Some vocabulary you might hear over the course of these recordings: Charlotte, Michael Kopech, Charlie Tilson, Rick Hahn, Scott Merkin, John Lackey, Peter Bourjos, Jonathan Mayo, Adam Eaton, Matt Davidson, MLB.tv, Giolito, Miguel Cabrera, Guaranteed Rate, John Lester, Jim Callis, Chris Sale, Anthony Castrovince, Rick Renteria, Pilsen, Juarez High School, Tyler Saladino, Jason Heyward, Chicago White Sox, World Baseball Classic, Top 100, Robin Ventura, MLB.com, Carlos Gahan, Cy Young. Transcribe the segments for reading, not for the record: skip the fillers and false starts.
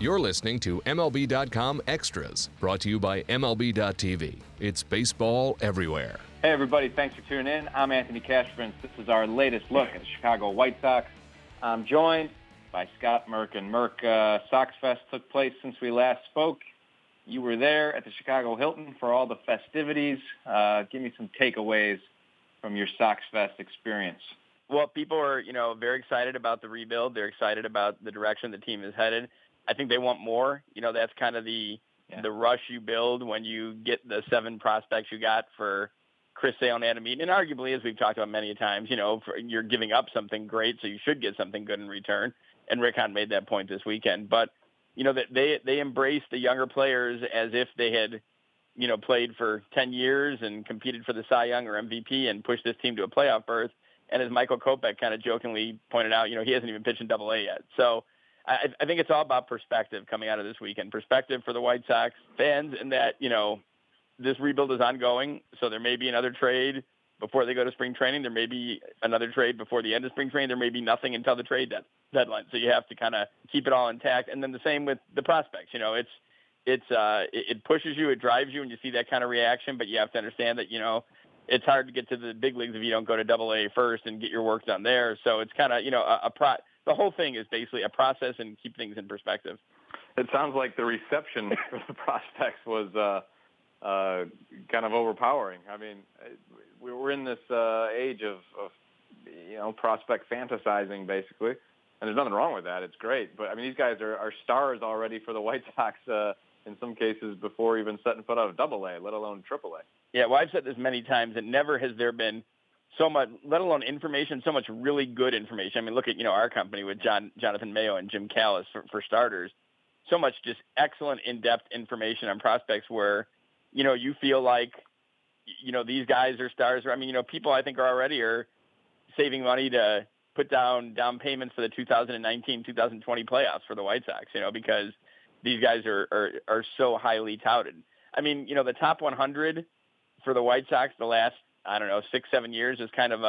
You're listening to MLB.com Extras, brought to you by MLB.tv. It's baseball everywhere. Hey, everybody. Thanks for tuning in. I'm Anthony Castrovince. This is our latest look at the Chicago White Sox. I'm joined by Scott Merkin. Merk, Sox Fest took place since we last spoke. You were there at the Chicago Hilton for all the festivities. Give me some takeaways from your Sox Fest experience. Well, people are, very excited about the rebuild. They're excited about the direction the team is headed. I think they want more. That's kind of the rush you build when you get the 7 prospects you got for Chris Sale and Adam Eaton. And arguably, as we've talked about many times, you're giving up something great, so you should get something good in return. And Rick Hahn made that point this weekend. But, they embraced the younger players as if they had, played for 10 years and competed for the Cy Young or MVP and pushed this team to a playoff berth. And as Michael Kopech kind of jokingly pointed out, he hasn't even pitched in Double-A yet. So I think it's all about perspective coming out of this weekend. Perspective for the White Sox fans in that, this rebuild is ongoing, so there may be another trade before they go to spring training. There may be another trade before the end of spring training. There may be nothing until the trade deadline. So you have to kind of keep it all intact. And then the same with the prospects. It pushes you, it drives you, and you see that kind of reaction. But you have to understand that, it's hard to get to the big leagues if you don't go to Double-A first and get your work done there. So it's kind of, the whole thing is basically a process and keep things in perspective. It sounds like the reception for the prospects was kind of overpowering. I mean, we're in this age of prospect fantasizing, basically. And there's nothing wrong with that. It's great. But, I mean, these guys are stars already for the White Sox in some cases before even setting foot out of Double-A, let alone Triple-A. Yeah, well, I've said this many times, and never has there been so much, let alone information, so much really good information. I mean, look at, our company with Jonathan Mayo and Jim Callis for starters. So much just excellent in-depth information on prospects where, you feel like, these guys are stars. I mean, people I think are already saving money to put down payments for the 2019-2020 playoffs for the White Sox, because these guys are so highly touted. I mean, the top 100 for the White Sox the last, 6-7 years is kind of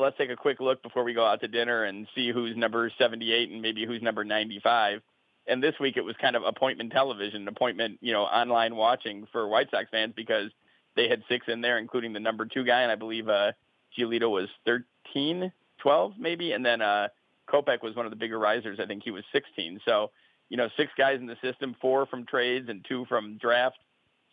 let's take a quick look before we go out to dinner and see who's number 78 and maybe who's number 95. And this week it was kind of appointment television, online watching for White Sox fans because they had 6 in there, including the number 2 guy. And I believe Giolito was 13, 12 maybe. And then Kopech was one of the bigger risers. I think he was 16. So, 6 guys in the system, 4 from trades and 2 from draft.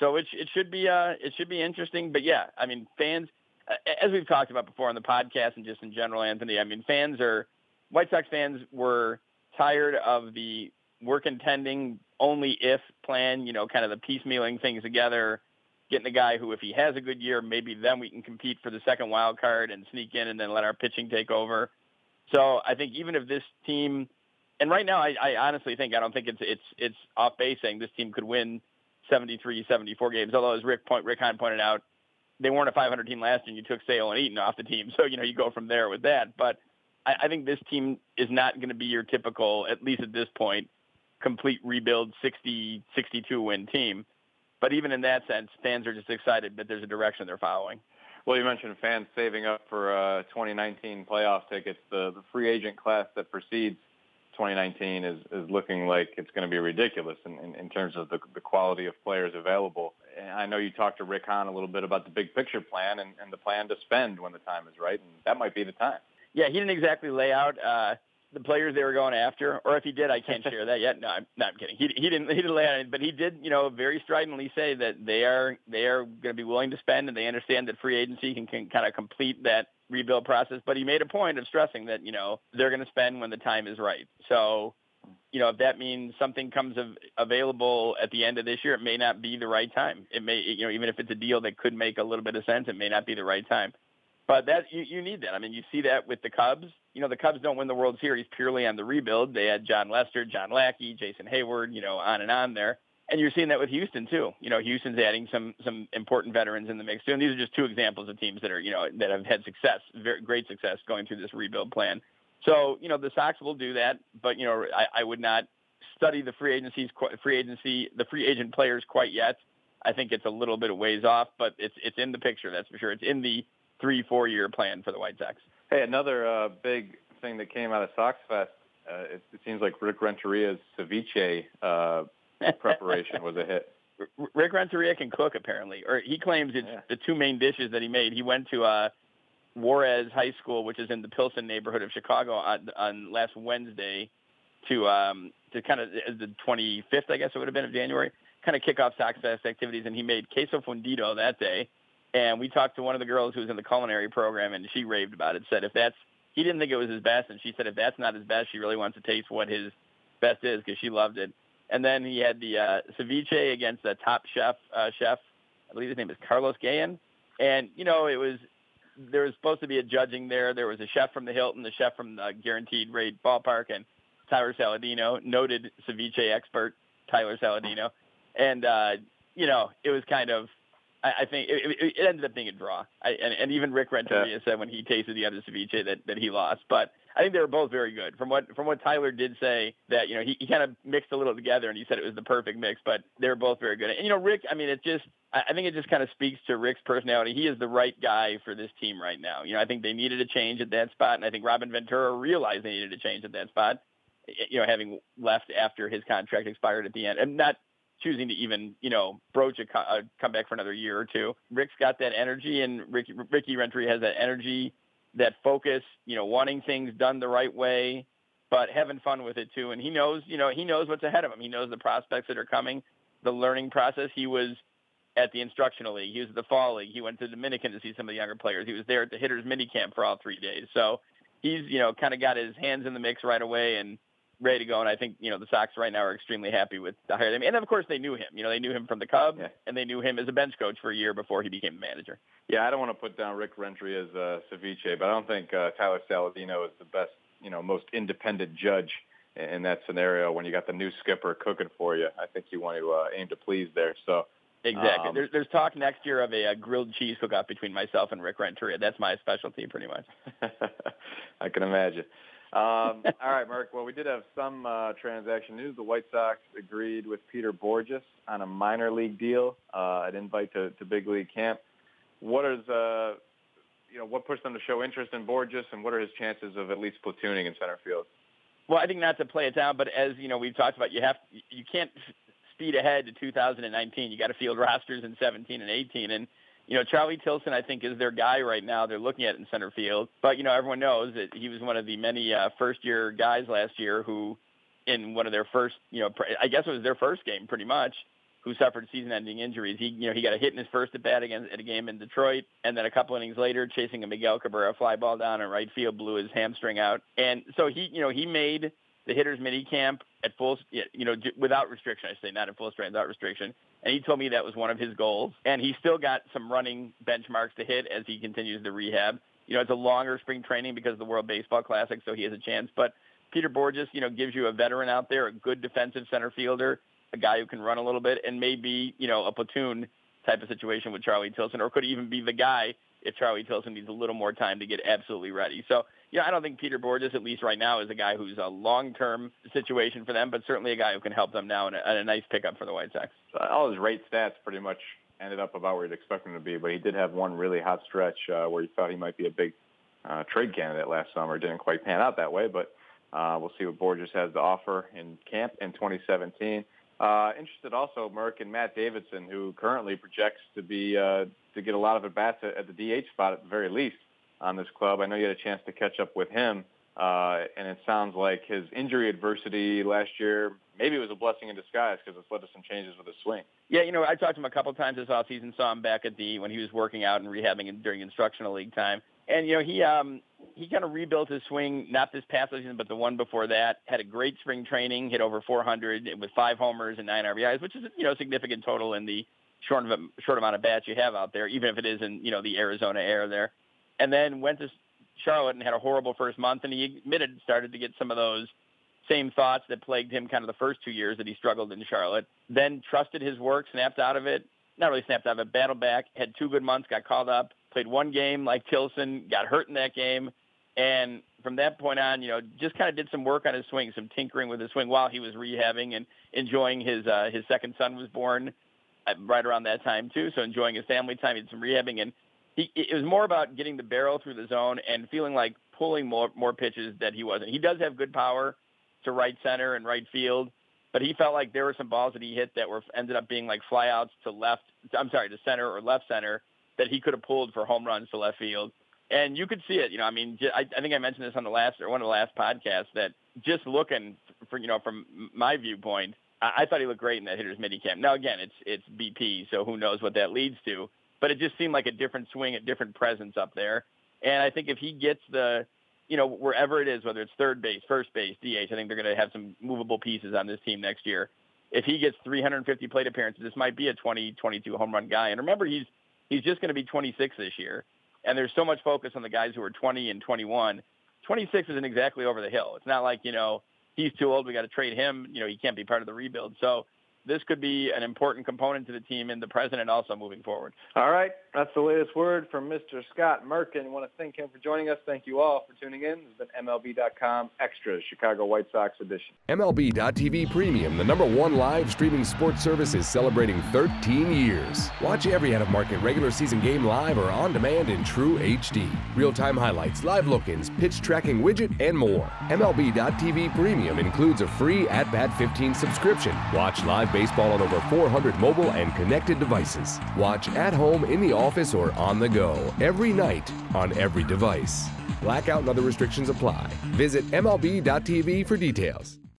So it should be interesting. But, yeah, I mean, fans, as we've talked about before on the podcast and just in general, Anthony, I mean, White Sox fans were tired of the we're contending only if plan, kind of the piecemealing things together, getting a guy who, if he has a good year, maybe then we can compete for the second wild card and sneak in and then let our pitching take over. So I think even if this team – and right now I honestly think – I don't think it's off base saying this team could win 73, 74 games, although as Rick Hahn pointed out, they weren't a 500 team last year and you took Sale and Eaton off the team. So, you go from there with that. But I think this team is not going to be your typical, at least at this point, complete rebuild 60, 62-win team. But even in that sense, fans are just excited that there's a direction they're following. Well, you mentioned fans saving up for 2019 playoff tickets. The free agent class that precedes 2019 is looking like it's going to be ridiculous in terms of the quality of players available. And I know you talked to Rick Hahn a little bit about the big picture plan and the plan to spend when the time is right, and that might be the time. Yeah, he didn't exactly lay out the players they were going after, or if he did, I can't share that yet. No, I'm kidding. He didn't lay out it, but he did, very stridently say that they are going to be willing to spend, and they understand that free agency can kind of complete that rebuild process. But he made a point of stressing that, they're going to spend when the time is right. So, if that means something comes available at the end of this year, it may not be the right time. It may, even if it's a deal that could make a little bit of sense, it may not be the right time. But that you need that. I mean, you see that with the Cubs. The Cubs don't win the World Series purely on the rebuild. They had John Lester, John Lackey, Jason Heyward, on and on there. And you're seeing that with Houston, too. Houston's adding some important veterans in the mix, too. And these are just 2 examples of teams that are, that have had success, very great success going through this rebuild plan. So, the Sox will do that. But, I would not study the free agent players quite yet. I think it's a little bit of ways off, but it's in the picture, that's for sure. It's in the 3-4 year plan for the White Sox. Hey, another big thing that came out of Sox Fest It seems like Rick Renteria's ceviche preparation was a hit. Rick Renteria can cook, apparently, or he claims it's the two main dishes that he made. He went to Juarez High School, which is in the Pilsen neighborhood of Chicago, on last Wednesday to kind of the 25th, I guess it would have been, of January, kind of kick off Sox Fest activities, and he made queso fundido that day. And we talked to one of the girls who was in the culinary program, and she raved about it, said he didn't think it was his best, and she said if that's not his best, she really wants to taste what his best is because she loved it. And then he had the ceviche against the top chef, I believe his name is Carlos Gahan. And, you know, there was supposed to be a judging there. There was a chef from the Hilton, the chef from the Guaranteed Rate ballpark, and Tyler Saladino, noted ceviche expert Tyler Saladino. And, you know, it was kind of, I think it ended up being a draw. And even Rick Renteria said when he tasted the other ceviche that he lost. But I think they were both very good. From what Tyler did say, that, you know, he kind of mixed a little together, and he said it was the perfect mix, but they were both very good. And, you know, Rick, I mean, I think it just kind of speaks to Rick's personality. He is the right guy for this team right now. You know, I think they needed a change at that spot, and I think Robin Ventura realized they needed a change at that spot, you know, having left after his contract expired at the end. And not choosing to even, you know, broach a comeback for another year or two. Rick's got that energy, and Ricky Renteria has that energy, that focus, you know, wanting things done the right way, but having fun with it too. And he knows, you know, he knows what's ahead of him. He knows the prospects that are coming, the learning process. He was at the instructional league. He was at the fall league. He went to Dominican to see some of the younger players. He was there at the hitters mini camp for all 3 days. So he's, you know, kind of got his hands in the mix right away and ready to go. And I think, you know, the Sox right now are extremely happy with the hire. I mean, and of course they knew him, you know, they knew him from the Cubs and they knew him as a bench coach for a year before he became manager. Yeah. I don't want to put down Rick Renteria's ceviche, but I don't think Tyler Saladino is the best, you know, most independent judge in that scenario. When you got the new skipper cooking for you, I think you want to aim to please there. So exactly. There's talk next year of a grilled cheese cook-up between myself and Rick Renteria. That's my specialty pretty much. I can imagine. All right, Mark. Well, we did have some transaction news. The White Sox agreed with Peter Bourjos on a minor league deal, an invite to big league camp. What pushed them to show interest in Bourjos, and what are his chances of at least platooning in center field? Well, I think not to play it down, but as you know, we've talked about, you can't speed ahead to 2019. You got to field rosters in 17 and 18, and you know, Charlie Tilson, I think, is their guy right now. They're looking at in center field. But, you know, everyone knows that he was one of the many first-year guys last year who, in one of their first, you know, I guess it was their first game pretty much, who suffered season-ending injuries. He got a hit in his first at-bat at a game in Detroit, and then a couple innings later, chasing a Miguel Cabrera fly ball down in right field, blew his hamstring out. And so he made the hitters' mini-camp at full, you know, without restriction, I say, not at full strength, without restriction. And he told me that was one of his goals. And he still got some running benchmarks to hit as he continues the rehab. You know, it's a longer spring training because of the World Baseball Classic, so he has a chance. But Peter Bourjos, you know, gives you a veteran out there, a good defensive center fielder, a guy who can run a little bit, and maybe, you know, a platoon type of situation with Charlie Tilson, or could even be the guy if Charlie Tilson needs a little more time to get absolutely ready. So, you know, I don't think Peter Bourjos, at least right now, is a guy who's a long-term situation for them, but certainly a guy who can help them now, and a nice pickup for the White Sox. All his rate stats pretty much ended up about where you'd expect him to be, but he did have one really hot stretch where you thought he might be a big trade candidate last summer. Didn't quite pan out that way, but we'll see what Bourjos has to offer in camp in 2017. Interested also, Merck, and Matt Davidson, who currently projects to be to get a lot of at-bats at the DH spot at the very least on this club. I know you had a chance to catch up with him, and it sounds like his injury adversity last year, maybe it was a blessing in disguise because it's led to some changes with his swing. Yeah, you know, I talked to him a couple times this offseason, saw him back at when he was working out and rehabbing during instructional league time. And, you know, he kind of rebuilt his swing, not this past season, but the one before that. Had a great spring training, hit over 400 with 5 homers and 9 RBIs, which is, you know, a significant total in the short amount of bats you have out there, even if it is in, you know, the Arizona air there. And then went to Charlotte and had a horrible first month, and he admitted started to get some of those same thoughts that plagued him kind of the first 2 years that he struggled in Charlotte. Then trusted his work, not really snapped out of it, battled back, had 2 good months, got called up, played 1 game like Tilson, got hurt in that game. And from that point on, you know, just kind of did some work on his swing, some tinkering with his swing while he was rehabbing and enjoying his second son was born right around that time too. So enjoying his family time, he did some rehabbing, and it was more about getting the barrel through the zone and feeling like pulling more pitches that he wasn't. He does have good power. to right center and right field. But he felt like there were some balls that he hit that were ended up being like flyouts to left. I'm sorry, to center or left center that he could have pulled for home runs to left field. And you could see it. You know, I mean, I think I mentioned this on the last or one of the last podcasts that just looking for, you know, from my viewpoint, I thought he looked great in that hitter's minicamp. Now, again, it's BP, so who knows what that leads to. But it just seemed like a different swing, a different presence up there. And I think if he gets the, you know, wherever it is, whether it's third base, first base, DH, I think they're going to have some movable pieces on this team next year. If he gets 350 plate appearances, this might be a 20-22 home run guy. And remember, he's just going to be 26 this year. And there's so much focus on the guys who are 20 and 21. 26 isn't exactly over the hill. It's not like, you know, he's too old, we got to trade him. You know, he can't be part of the rebuild. So this could be an important component to the team in the present and also moving forward. All right. That's the latest word from Mr. Scott Merkin. I want to thank him for joining us. Thank you all for tuning in. This has been MLB.com Extra, Chicago White Sox edition. MLB.tv Premium, the #1 live streaming sports service, is celebrating 13 years. Watch every out-of-market regular season game live or on demand in true HD. Real-time highlights, live look-ins, pitch tracking widget, and more. MLB.tv Premium includes a free At-Bat 15 subscription. Watch live baseball on over 400 mobile and connected devices. Watch at home, in the office, or on the go every night on every device. Blackout and other restrictions apply. Visit MLB.tv for details.